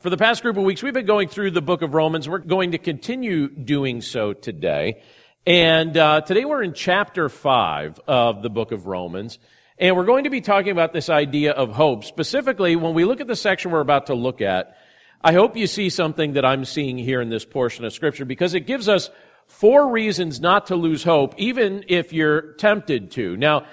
For the past group of weeks, we've been going through the book of Romans. We're going to continue doing so today. And today we're in chapter 5 of the book of Romans. And we're going to be talking about this idea of hope. Specifically, when we look at the section we're about to look at, I hope you see something that I'm seeing here in this portion of Scripture, because it gives us four reasons not to lose hope, even if you're tempted to. Now,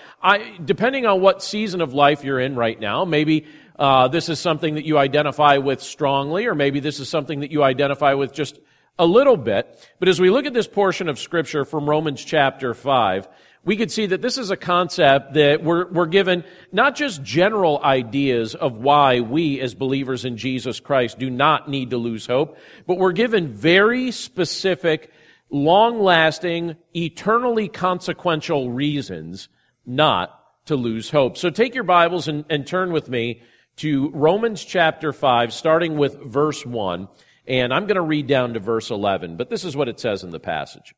depending on what season of life you're in right now, maybe this is something that you identify with strongly, or maybe this is something that you identify with just a little bit. But as we look at this portion of Scripture from Romans chapter 5, we could see that this is a concept that we're given not just general ideas of why we as believers in Jesus Christ do not need to lose hope, but we're given very specific, long-lasting, eternally consequential reasons not to lose hope. So take your Bibles and turn with me to Romans chapter 5, starting with verse 1, and I'm going to read down to verse 11, but this is what it says in the passage.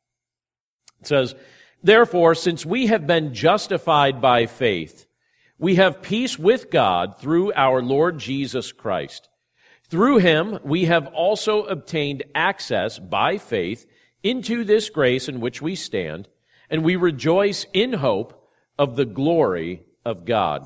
It says, "Therefore, since we have been justified by faith, we have peace with God through our Lord Jesus Christ. Through him we have also obtained access by faith into this grace in which we stand, and we rejoice in hope of the glory of God.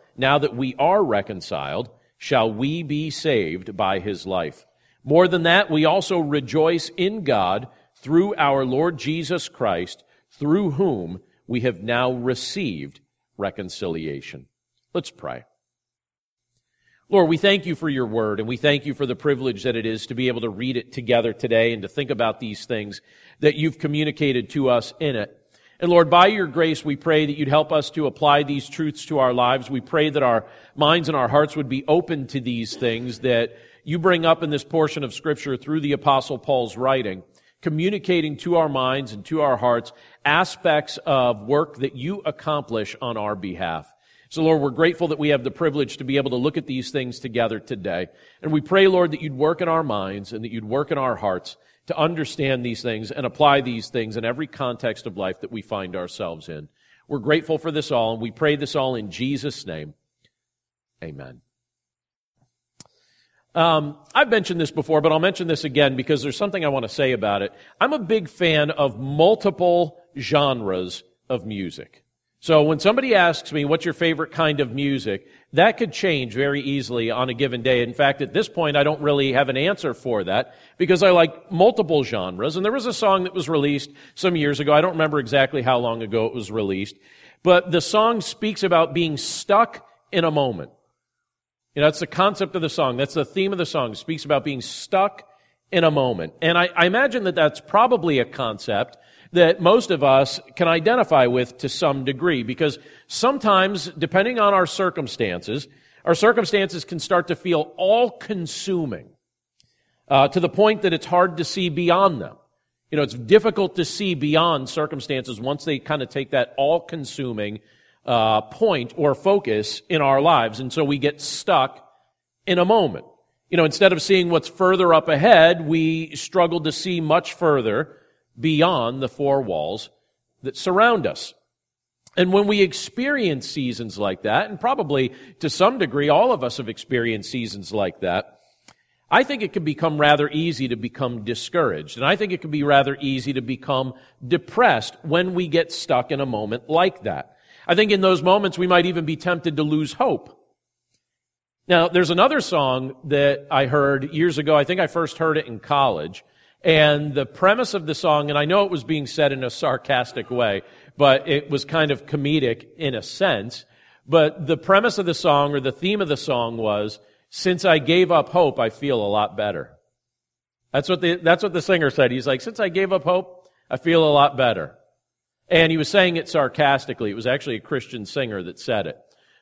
now that we are reconciled, shall we be saved by his life. More than that, we also rejoice in God through our Lord Jesus Christ, through whom we have now received reconciliation." Let's pray. Lord, we thank you for your word, and we thank you for the privilege that it is to be able to read it together today and to think about these things that you've communicated to us in it. And Lord, by your grace, we pray that you'd help us to apply these truths to our lives. We pray that our minds and our hearts would be open to these things that you bring up in this portion of Scripture through the Apostle Paul's writing, communicating to our minds and to our hearts aspects of work that you accomplish on our behalf. So, Lord, we're grateful that we have the privilege to be able to look at these things together today. And we pray, Lord, that you'd work in our minds and that you'd work in our hearts to understand these things and apply these things in every context of life that we find ourselves in. We're grateful for this all, and we pray this all in Jesus' name. Amen. I've mentioned this before, but I'll mention this again because there's something I want to say about it. I'm a big fan of multiple genres of music. So when somebody asks me, what's your favorite kind of music, that could change very easily on a given day. In fact, at this point, I don't really have an answer for that because I like multiple genres. And there was a song that was released some years ago. I don't remember exactly how long ago it was released. But the song speaks about being stuck in a moment. You know, that's the concept of the song. That's the theme of the song. It speaks about being stuck in a moment. And I imagine that that's probably a concept that most of us can identify with to some degree, because sometimes, depending on our circumstances can start to feel all-consuming to the point that it's hard to see beyond them. You know, it's difficult to see beyond circumstances once they kind of take that all-consuming point or focus in our lives, and so we get stuck in a moment. You know, instead of seeing what's further up ahead, we struggle to see much further beyond the four walls that surround us. And when we experience seasons like that, and probably to some degree all of us have experienced seasons like that, I think it can become rather easy to become discouraged. And I think it can be rather easy to become depressed when we get stuck in a moment like that. I think in those moments we might even be tempted to lose hope. Now, there's another song that I heard years ago. I think I first heard it in college. And the premise of the song, and I know it was being said in a sarcastic way, but it was kind of comedic in a sense, but the premise of the song, or the theme of the song, was, since I gave up hope, I feel a lot better. That's what the singer said. He's like, since I gave up hope, I feel a lot better. And he was saying it sarcastically. It was actually a Christian singer that said it.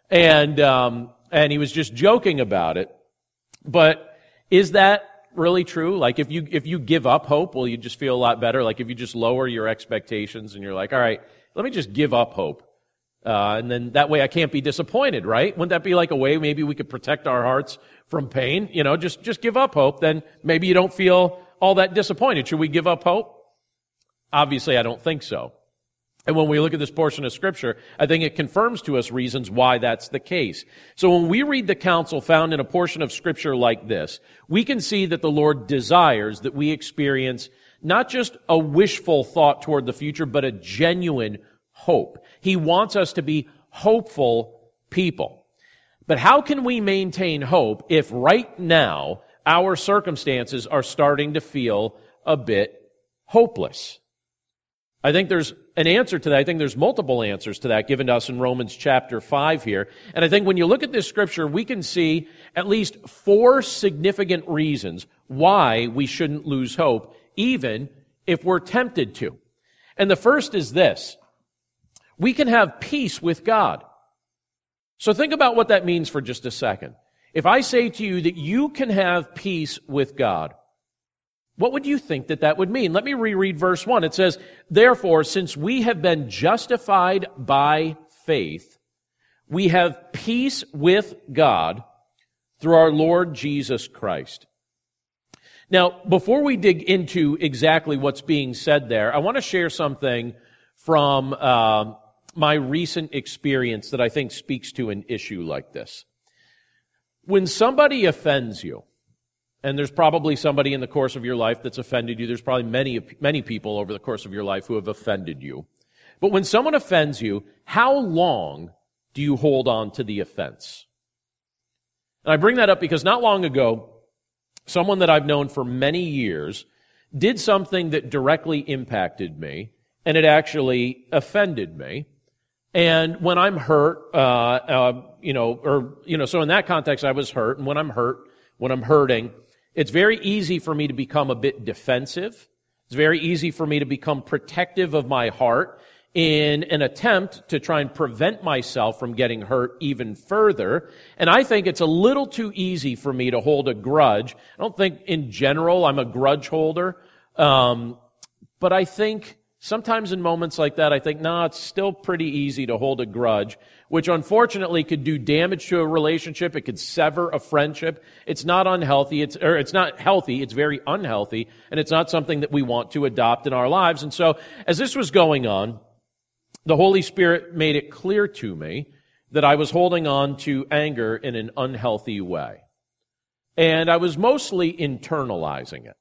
And he was just joking about it. But is that really true? Like, if you give up hope, will you just feel a lot better? Like, if you just lower your expectations and you're like, all right, let me just give up hope. And then that way I can't be disappointed, right? Wouldn't that be like a way maybe we could protect our hearts from pain? You know, just give up hope. Then maybe you don't feel all that disappointed. Should we give up hope? Obviously, I don't think so. And when we look at this portion of Scripture, I think it confirms to us reasons why that's the case. So when we read the counsel found in a portion of Scripture like this, we can see that the Lord desires that we experience not just a wishful thought toward the future, but a genuine hope. He wants us to be hopeful people. But how can we maintain hope if right now our circumstances are starting to feel a bit hopeless? I think there's an answer to that. I think there's multiple answers to that given to us in Romans chapter 5 here. And I think when you look at this scripture, we can see at least four significant reasons why we shouldn't lose hope, even if we're tempted to. And the first is this: we can have peace with God. So think about what that means for just a second. If I say to you that you can have peace with God, what would you think that that would mean? Let me reread verse 1. It says, therefore, since we have been justified by faith, we have peace with God through our Lord Jesus Christ. Now, before we dig into exactly what's being said there, I want to share something from my recent experience that I think speaks to an issue like this. When somebody offends you, and there's probably somebody in the course of your life that's offended you. There's probably many people over the course of your life who have offended you. But when someone offends you, how long do you hold on to the offense? And I bring that up because not long ago, someone that I've known for many years did something that directly impacted me, and it actually offended me. And when I'm hurt, so in that context, I was hurt. And when I'm hurting, it's very easy for me to become a bit defensive. It's very easy for me to become protective of my heart in an attempt to try and prevent myself from getting hurt even further. And I think it's a little too easy for me to hold a grudge. I don't think in general I'm a grudge holder. But I think sometimes in moments like that, I think, it's still pretty easy to hold a grudge, which unfortunately could do damage to a relationship. It could sever a friendship. It's not unhealthy. It's not healthy. It's very unhealthy, and it's not something that we want to adopt in our lives. And so as this was going on, the Holy Spirit made it clear to me that I was holding on to anger in an unhealthy way. And I was mostly internalizing it.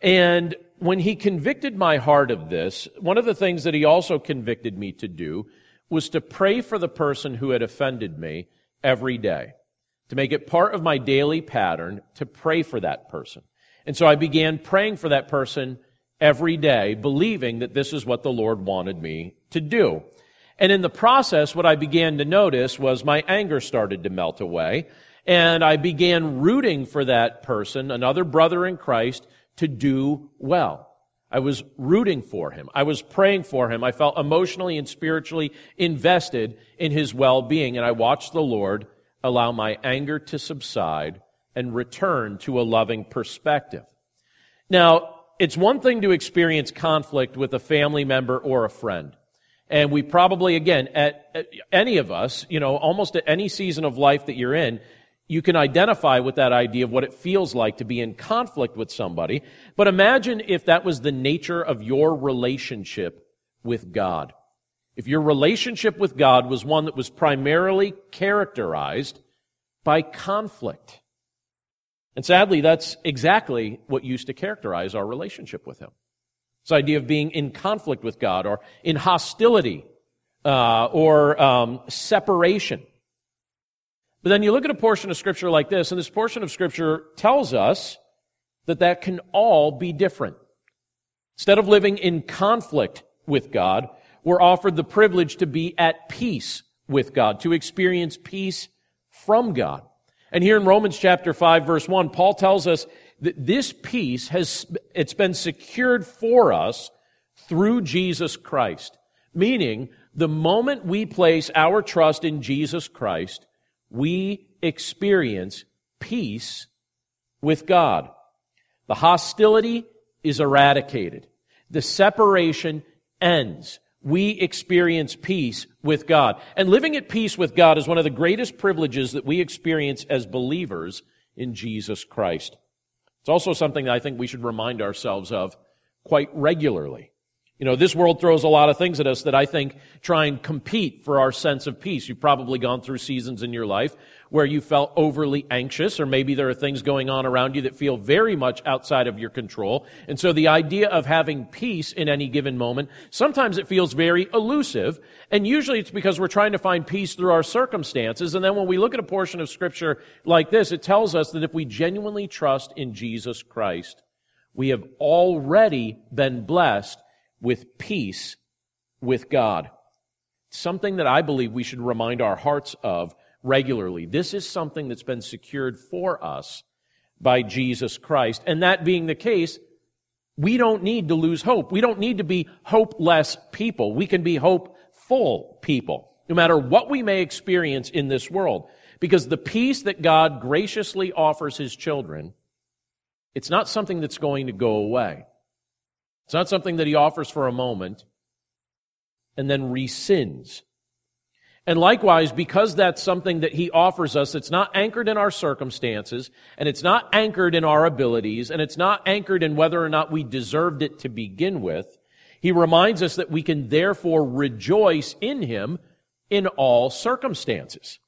And when he convicted my heart of this, one of the things that he also convicted me to do was to pray for the person who had offended me every day, to make it part of my daily pattern to pray for that person. And so I began praying for that person every day, believing that this is what the Lord wanted me to do. And in the process, what I began to notice was my anger started to melt away, and I began rooting for that person, another brother in Christ, to do well. I was rooting for him. I was praying for him. I felt emotionally and spiritually invested in his well-being, and I watched the Lord allow my anger to subside and return to a loving perspective. Now, it's one thing to experience conflict with a family member or a friend. And we probably, again, at any of us, almost at any season of life that you're in, you can identify with that idea of what it feels like to be in conflict with somebody. But imagine if that was the nature of your relationship with God. If your relationship with God was one that was primarily characterized by conflict. And sadly, that's exactly what used to characterize our relationship with Him. This idea of being in conflict with God, or in hostility, or separation. But then you look at a portion of Scripture like this, and this portion of Scripture tells us that can all be different. Instead of living in conflict with God, we're offered the privilege to be at peace with God, to experience peace from God. And here in Romans chapter 5, verse 1, Paul tells us that this peace it's been secured for us through Jesus Christ. Meaning, the moment we place our trust in Jesus Christ, we experience peace with God. The hostility is eradicated. The separation ends. We experience peace with God. And living at peace with God is one of the greatest privileges that we experience as believers in Jesus Christ. It's also something that I think we should remind ourselves of quite regularly. You know, this world throws a lot of things at us that I think try and compete for our sense of peace. You've probably gone through seasons in your life where you felt overly anxious, or maybe there are things going on around you that feel very much outside of your control. And so the idea of having peace in any given moment, sometimes it feels very elusive, and usually it's because we're trying to find peace through our circumstances. And then when we look at a portion of Scripture like this, it tells us that if we genuinely trust in Jesus Christ, we have already been blessed with peace with God. Something that I believe we should remind our hearts of regularly. This is something that's been secured for us by Jesus Christ. And that being the case, we don't need to lose hope. We don't need to be hopeless people. We can be hopeful people, no matter what we may experience in this world. Because the peace that God graciously offers His children, it's not something that's going to go away. It's not something that He offers for a moment and then rescinds. And likewise, because that's something that He offers us, it's not anchored in our circumstances, and it's not anchored in our abilities, and it's not anchored in whether or not we deserved it to begin with. He reminds us that we can therefore rejoice in Him in all circumstances.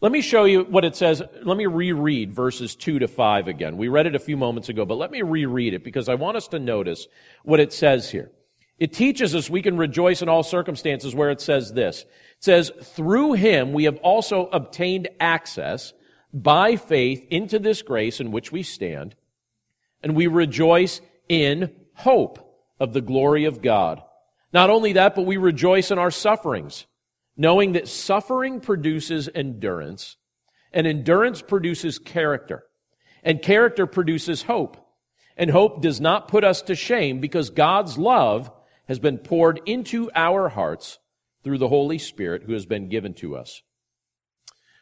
Let me show you what it says. Let me reread verses 2 to 5 again. We read it a few moments ago, but let me reread it because I want us to notice what it says here. It teaches us we can rejoice in all circumstances where it says this. It says, through Him we have also obtained access by faith into this grace in which we stand, and we rejoice in hope of the glory of God. Not only that, but we rejoice in our sufferings, knowing that suffering produces endurance, and endurance produces character, and character produces hope. And hope does not put us to shame because God's love has been poured into our hearts through the Holy Spirit who has been given to us.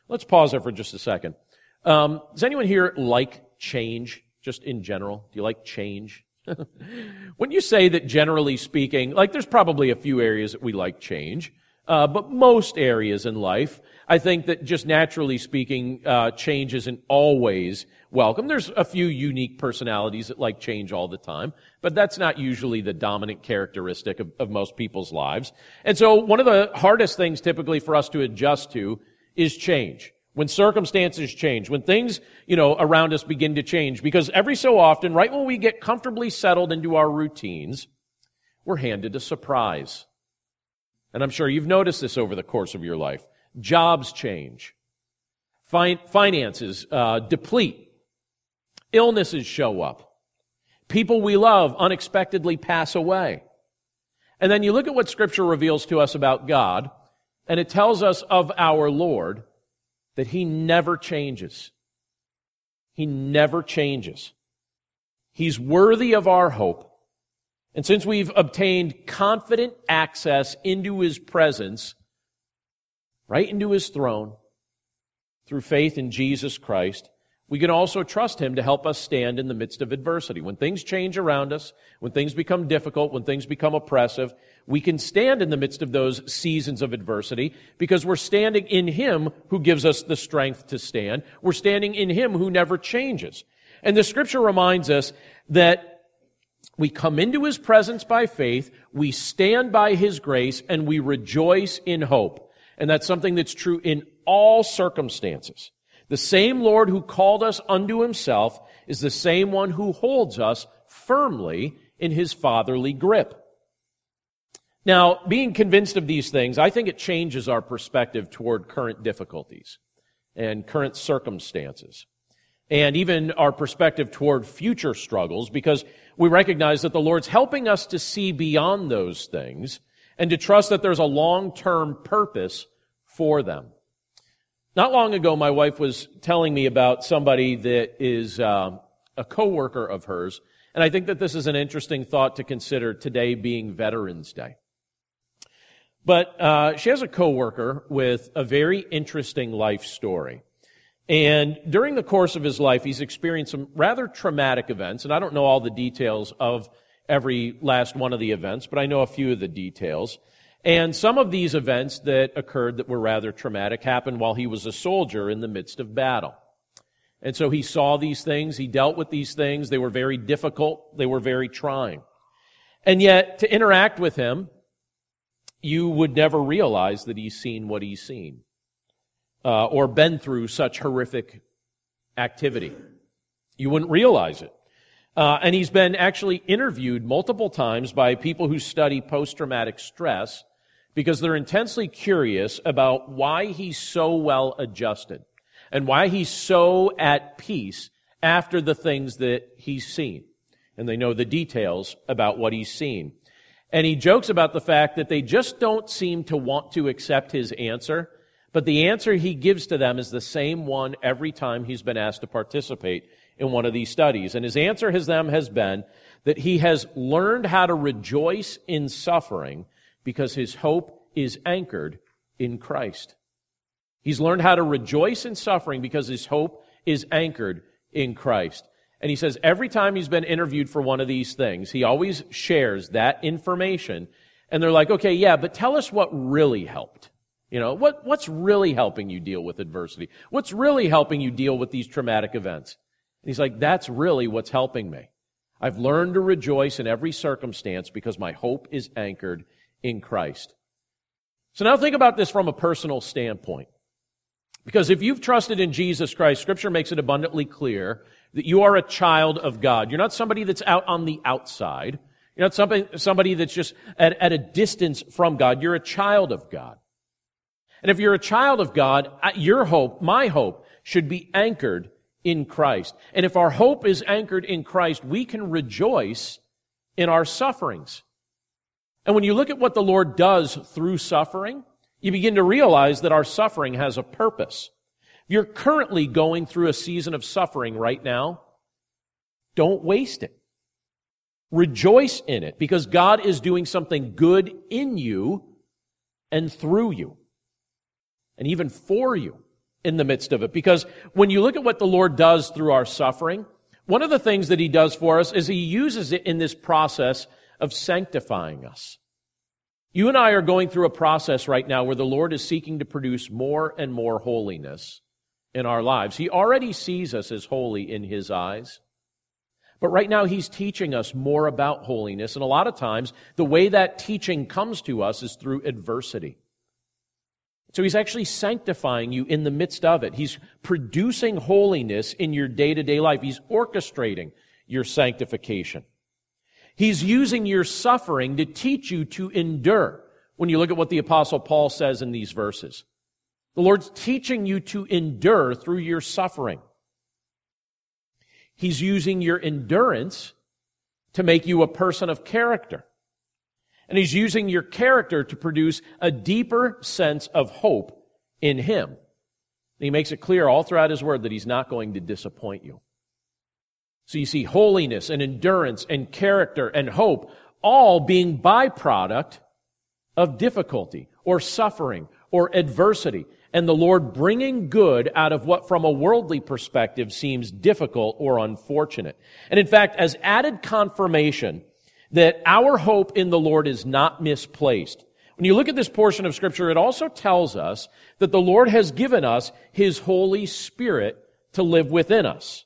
Let's pause there for just a second. Does anyone here like change, just in general? Do you like change? Wouldn't you say that generally speaking, like there's probably a few areas that we like change, but most areas in life, I think that just naturally speaking, change isn't always welcome. There's a few unique personalities that like change all the time, but that's not usually the dominant characteristic of most people's lives. And so one of the hardest things typically for us to adjust to is change. When circumstances change, when things, around us begin to change, because every so often, right when we get comfortably settled into our routines, we're handed a surprise. And I'm sure you've noticed this over the course of your life. Jobs change. Finances deplete. Illnesses show up. People we love unexpectedly pass away. And then you look at what Scripture reveals to us about God, and it tells us of our Lord that He never changes. He never changes. He's worthy of our hope. And since we've obtained confident access into His presence, right into His throne, through faith in Jesus Christ, we can also trust Him to help us stand in the midst of adversity. When things change around us, when things become difficult, when things become oppressive, we can stand in the midst of those seasons of adversity because we're standing in Him who gives us the strength to stand. We're standing in Him who never changes. And the Scripture reminds us that we come into His presence by faith, we stand by His grace, and we rejoice in hope. And that's something that's true in all circumstances. The same Lord who called us unto Himself is the same one who holds us firmly in His fatherly grip. Now, being convinced of these things, I think it changes our perspective toward current difficulties and current circumstances. and even our perspective toward future struggles, because we recognize that the Lord's helping us to see beyond those things and to trust that there's a long-term purpose for them. Not long ago, my wife was telling me about somebody that is a coworker of hers, and I think that this is an interesting thought to consider today being Veterans Day. But she has a coworker with a very interesting life story. And during the course of his life, he's experienced some rather traumatic events, and I don't know all the details of every last one of the events, but I know a few of the details. And some of these events that occurred that were rather traumatic happened while he was a soldier in the midst of battle. And so he saw these things, he dealt with these things, they were very difficult, they were very trying. And yet, to interact with him, you would never realize that he's seen what he's seen. Or been through such horrific activity. You wouldn't realize it. And he's been actually interviewed multiple times by people who study post-traumatic stress because they're intensely curious about why he's so well adjusted and why he's so at peace after the things that he's seen. And they know the details about what he's seen. And he jokes about the fact that they just don't seem to want to accept his answer, but the answer he gives to them is the same one every time he's been asked to participate in one of these studies. And his answer to them has been that he has learned how to rejoice in suffering because his hope is anchored in Christ. He's learned how to rejoice in suffering because his hope is anchored in Christ. And he says every time he's been interviewed for one of these things, he always shares that information. And they're like, okay, yeah, but tell us what really helped. You know, what's really helping you deal with adversity? What's really helping you deal with these traumatic events? And he's like, that's really what's helping me. I've learned to rejoice in every circumstance because my hope is anchored in Christ. So now think about this from a personal standpoint. Because if you've trusted in Jesus Christ, Scripture makes it abundantly clear that you are a child of God. You're not somebody that's out on the outside. You're not somebody that's just at a distance from God. You're a child of God. And if you're a child of God, your hope, my hope, should be anchored in Christ. And if our hope is anchored in Christ, we can rejoice in our sufferings. And when you look at what the Lord does through suffering, you begin to realize that our suffering has a purpose. If you're currently going through a season of suffering right now, don't waste it. Rejoice in it, because God is doing something good in you and through you, and even for you in the midst of it. Because when you look at what the Lord does through our suffering, one of the things that He does for us is He uses it in this process of sanctifying us. You and I are going through a process right now where the Lord is seeking to produce more and more holiness in our lives. He already sees us as holy in His eyes. But right now He's teaching us more about holiness, and a lot of times the way that teaching comes to us is through adversity. So He's actually sanctifying you in the midst of it. He's producing holiness in your day-to-day life. He's orchestrating your sanctification. He's using your suffering to teach you to endure. When you look at what the Apostle Paul says in these verses, the Lord's teaching you to endure through your suffering. He's using your endurance to make you a person of character. And He's using your character to produce a deeper sense of hope in Him. And He makes it clear all throughout His Word that He's not going to disappoint you. So you see holiness and endurance and character and hope all being byproduct of difficulty or suffering or adversity, and the Lord bringing good out of what from a worldly perspective seems difficult or unfortunate. And in fact, as added confirmation that our hope in the Lord is not misplaced, when you look at this portion of Scripture, it also tells us that the Lord has given us His Holy Spirit to live within us.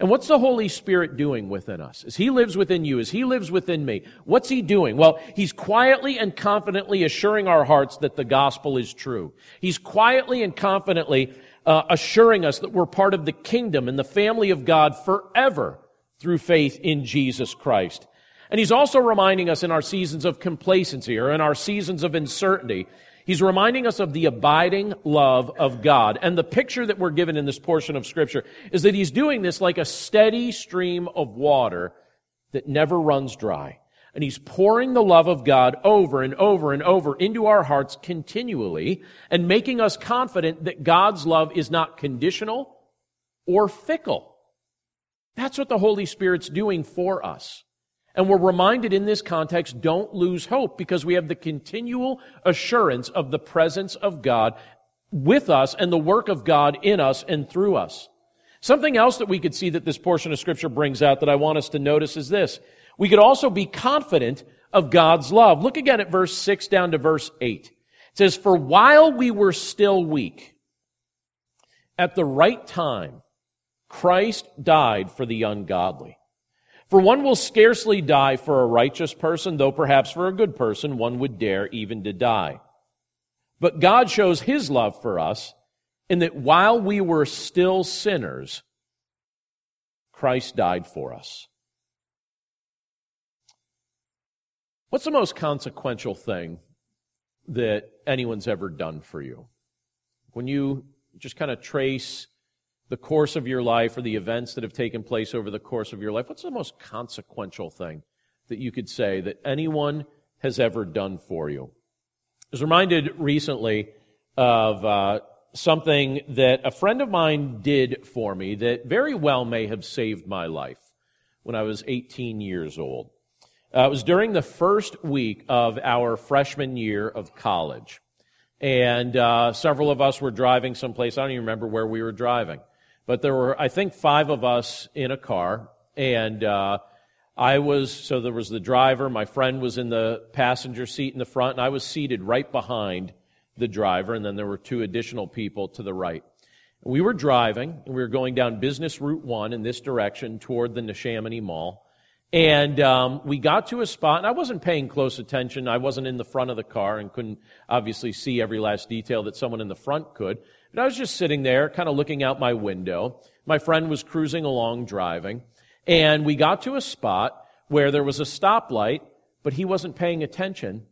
And what's the Holy Spirit doing within us? As He lives within you, as He lives within me, what's He doing? Well, He's quietly and confidently assuring our hearts that the gospel is true. He's quietly and confidently assuring us that we're part of the kingdom and the family of God forever through faith in Jesus Christ. And he's also reminding us in our seasons of complacency or in our seasons of uncertainty, he's reminding us of the abiding love of God. And the picture that we're given in this portion of Scripture is that he's doing this like a steady stream of water that never runs dry. And he's pouring the love of God over and over and over into our hearts continually and making us confident that God's love is not conditional or fickle. That's what the Holy Spirit's doing for us. And we're reminded in this context, don't lose hope, because we have the continual assurance of the presence of God with us and the work of God in us and through us. Something else that we could see that this portion of Scripture brings out that I want us to notice is this. We could also be confident of God's love. Look again at verse 6 down to verse 8. It says, "For while we were still weak, at the right time, Christ died for the ungodly. For one will scarcely die for a righteous person, though perhaps for a good person one would dare even to die. But God shows His love for us in that while we were still sinners, Christ died for us." What's the most consequential thing that anyone's ever done for you? When you just kind of trace the course of your life or the events that have taken place over the course of your life, what's the most consequential thing that you could say that anyone has ever done for you? I was reminded recently of something that a friend of mine did for me that very well may have saved my life when I was 18 years old. It was during the first week of our freshman year of college, and several of us were driving someplace. I don't even remember where we were driving. But there were, I think, 5 of us in a car, and there was the driver, my friend was in the passenger seat in the front, and I was seated right behind the driver, and then there were 2 additional people to the right. We were driving, and we were going down Business Route 1 in this direction toward the Neshaminy Mall, and we got to a spot, and I wasn't paying close attention, I wasn't in the front of the car and couldn't obviously see every last detail that someone in the front could, but I was just sitting there, kind of looking out my window. My friend was cruising along driving, and we got to a spot where there was a stoplight, but he wasn't paying attention,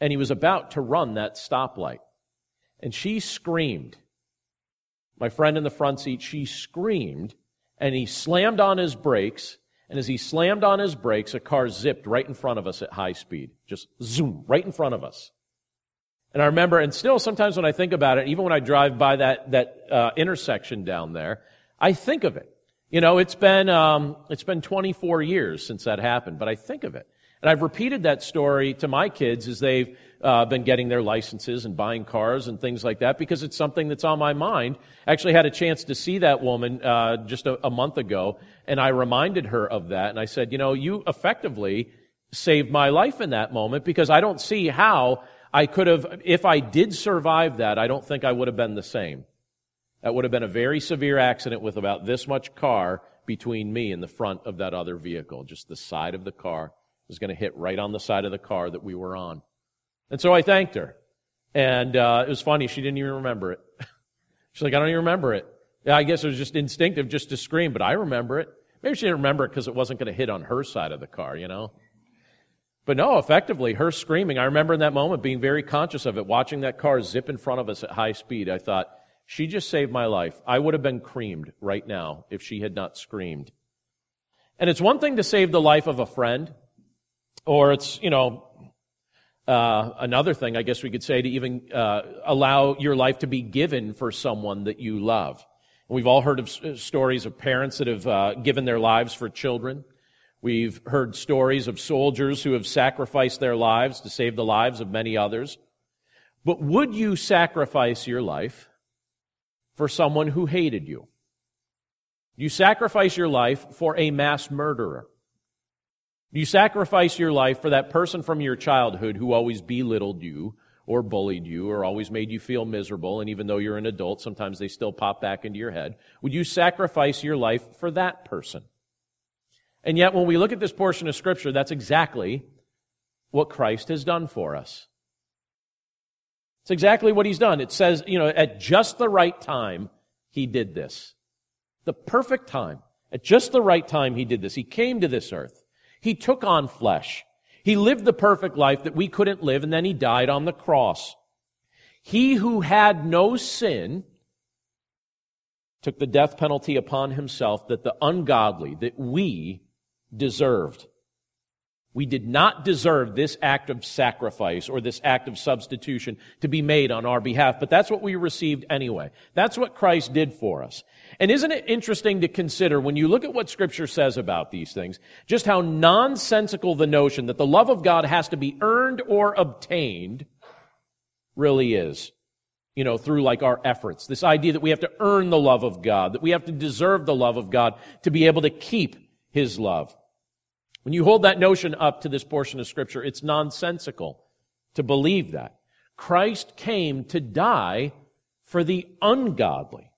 and he was about to run that stoplight. And she screamed. My friend in the front seat, she screamed, and he slammed on his brakes, and as he slammed on his brakes, a car zipped right in front of us at high speed. Just zoom, right in front of us. And I remember, and still sometimes when I think about it, even when I drive by that intersection down there, I think of it. You know, it's been 24 years since that happened, but I think of it. And I've repeated that story to my kids as they've been getting their licenses and buying cars and things like that, because it's something that's on my mind. I actually had a chance to see that woman just a month ago, and I reminded her of that. And I said, you know, you effectively saved my life in that moment, because I don't see how I could have, if I did survive that, I don't think I would have been the same. That would have been a very severe accident with about this much car between me and the front of that other vehicle. Just the side of the car was going to hit right on the side of the car that we were on. And so I thanked her. And it was funny, she didn't even remember it. She's like, I don't even remember it. Yeah, I guess it was just instinctive just to scream, but I remember it. Maybe she didn't remember it because it wasn't going to hit on her side of the car, you know? But no, effectively, her screaming, I remember in that moment being very conscious of it, watching that car zip in front of us at high speed. I thought, she just saved my life. I would have been creamed right now if she had not screamed. And it's one thing to save the life of a friend, or it's, you know, another thing, I guess we could say, to even allow your life to be given for someone that you love. And we've all heard of stories of parents that have given their lives for children. We've heard stories of soldiers who have sacrificed their lives to save the lives of many others. But would you sacrifice your life for someone who hated you? Do you sacrifice your life for a mass murderer? Do you sacrifice your life for that person from your childhood who always belittled you or bullied you or always made you feel miserable, and even though you're an adult, sometimes they still pop back into your head? Would you sacrifice your life for that person? And yet, when we look at this portion of Scripture, that's exactly what Christ has done for us. It's exactly what He's done. It says, you know, at just the right time, He did this. The perfect time. At just the right time, He did this. He came to this earth. He took on flesh. He lived the perfect life that we couldn't live, and then he died on the cross. He who had no sin took the death penalty upon himself that the ungodly, that we, deserved. We did not deserve this act of sacrifice or this act of substitution to be made on our behalf, but that's what we received anyway. That's what Christ did for us. And isn't it interesting to consider, when you look at what Scripture says about these things, just how nonsensical the notion that the love of God has to be earned or obtained really is, you know, through like our efforts. This idea that we have to earn the love of God, that we have to deserve the love of God to be able to keep His love. When you hold that notion up to this portion of Scripture, it's nonsensical to believe that. Christ came to die for the ungodly.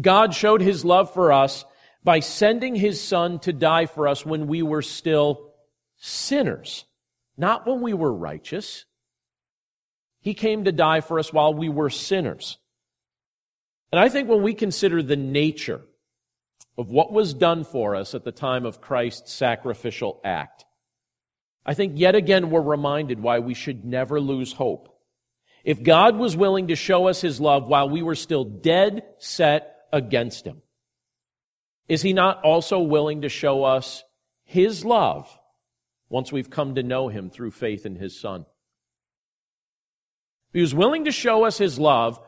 God showed His love for us by sending His Son to die for us when we were still sinners, not when we were righteous. He came to die for us while we were sinners. And I think when we consider the nature of what was done for us at the time of Christ's sacrificial act, I think yet again we're reminded why we should never lose hope. If God was willing to show us His love while we were still dead set against Him, is He not also willing to show us His love once we've come to know Him through faith in His Son? He was willing to show us His love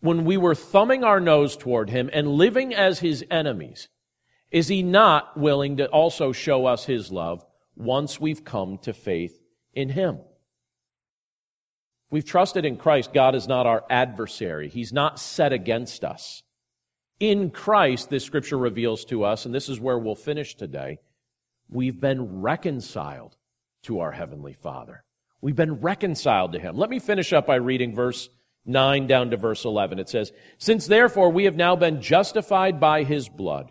when we were thumbing our nose toward Him and living as His enemies. Is He not willing to also show us His love once we've come to faith in Him? If we've trusted in Christ, God is not our adversary. He's not set against us. In Christ, this Scripture reveals to us, and this is where we'll finish today, we've been reconciled to our Heavenly Father. We've been reconciled to Him. Let me finish up by reading verse 9 down to verse 11. It says, "Since therefore we have now been justified by His blood,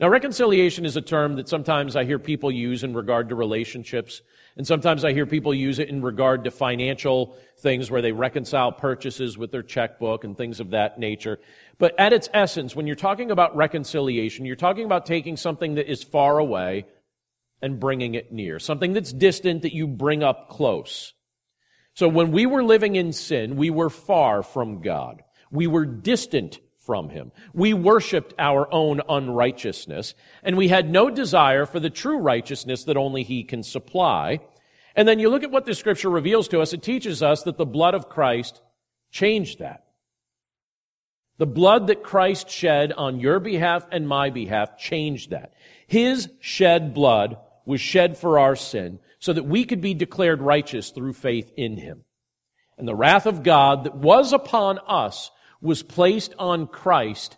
Now, reconciliation is a term that sometimes I hear people use in regard to relationships, and sometimes I hear people use it in regard to financial things where they reconcile purchases with their checkbook and things of that nature. But at its essence, when you're talking about reconciliation, you're talking about taking something that is far away and bringing it near, something that's distant that you bring up close. So when we were living in sin, we were far from God. We were distant from Him. We worshipped our own unrighteousness, and we had no desire for the true righteousness that only He can supply. And then you look at what the Scripture reveals to us. It teaches us that the blood of Christ changed that. The blood that Christ shed on your behalf and my behalf changed that. His shed blood was shed for our sin, so that we could be declared righteous through faith in Him. And the wrath of God that was upon us was placed on Christ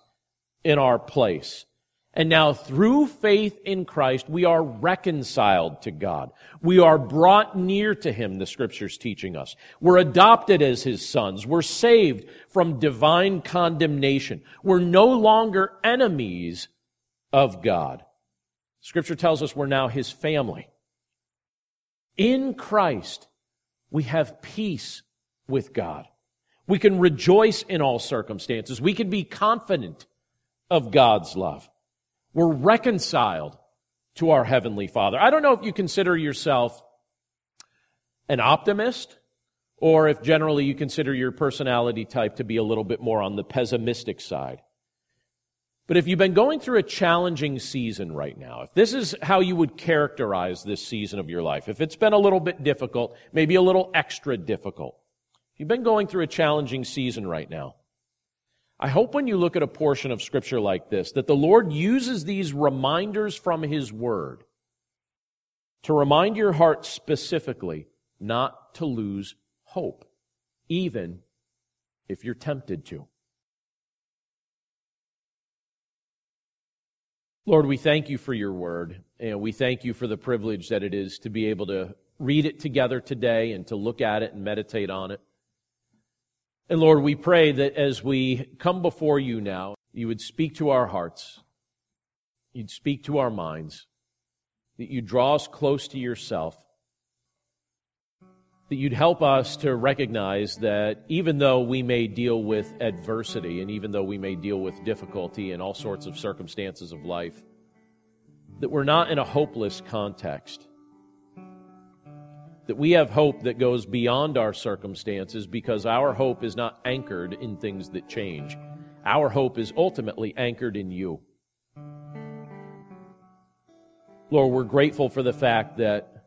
in our place. And now through faith in Christ, we are reconciled to God. We are brought near to Him, the Scripture's teaching us. We're adopted as His sons. We're saved from divine condemnation. We're no longer enemies of God. Scripture tells us we're now His family. In Christ, we have peace with God. We can rejoice in all circumstances. We can be confident of God's love. We're reconciled to our Heavenly Father. I don't know if you consider yourself an optimist, or if generally you consider your personality type to be a little bit more on the pessimistic side. But if you've been going through a challenging season right now, if this is how you would characterize this season of your life, if it's been a little bit difficult, maybe a little extra difficult, if you've been going through a challenging season right now, I hope when you look at a portion of Scripture like this, that the Lord uses these reminders from His Word to remind your heart specifically not to lose hope, even if you're tempted to. Lord, we thank You for Your Word, and we thank You for the privilege that it is to be able to read it together today and to look at it and meditate on it. And Lord, we pray that as we come before you now, you would speak to our hearts, you'd speak to our minds, that you'd draw us close to yourself, that you'd help us to recognize that even though we may deal with adversity and even though we may deal with difficulty and all sorts of circumstances of life, that we're not in a hopeless context, that we have hope that goes beyond our circumstances because our hope is not anchored in things that change. Our hope is ultimately anchored in you. Lord, we're grateful for the fact that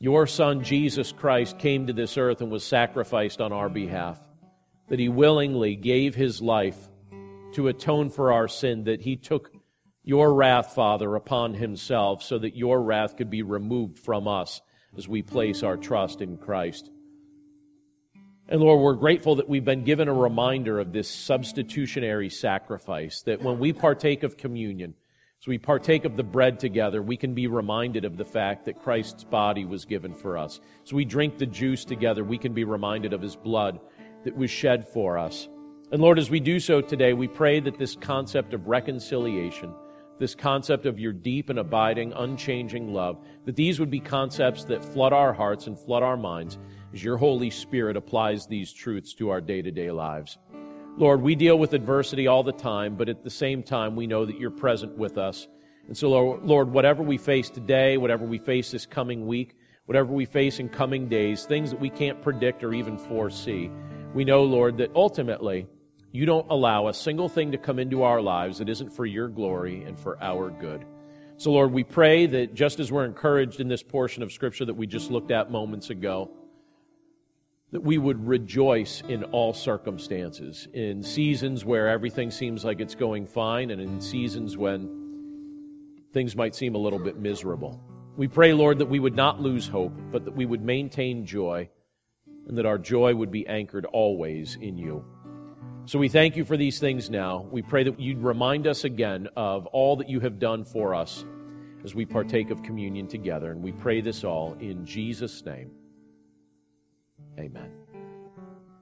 your Son, Jesus Christ, came to this earth and was sacrificed on our behalf, that he willingly gave his life to atone for our sin, that he took your wrath, Father, upon himself so that your wrath could be removed from us as we place our trust in Christ. And Lord, we're grateful that we've been given a reminder of this substitutionary sacrifice, that when we partake of communion, as we partake of the bread together, we can be reminded of the fact that Christ's body was given for us. As we drink the juice together, we can be reminded of his blood that was shed for us. And Lord, as we do so today, we pray that this concept of reconciliation, this concept of your deep and abiding, unchanging love, that these would be concepts that flood our hearts and flood our minds as your Holy Spirit applies these truths to our day-to-day lives. Lord, we deal with adversity all the time, but at the same time, we know that you're present with us. And so, Lord, whatever we face today, whatever we face this coming week, whatever we face in coming days, things that we can't predict or even foresee, we know, Lord, that ultimately, you don't allow a single thing to come into our lives that isn't for your glory and for our good. So, Lord, we pray that just as we're encouraged in this portion of Scripture that we just looked at moments ago, that we would rejoice in all circumstances, in seasons where everything seems like it's going fine and in seasons when things might seem a little bit miserable. We pray, Lord, that we would not lose hope, but that we would maintain joy and that our joy would be anchored always in you. So we thank you for these things now. We pray that you'd remind us again of all that you have done for us as we partake of communion together. And we pray this all in Jesus' name. Amen.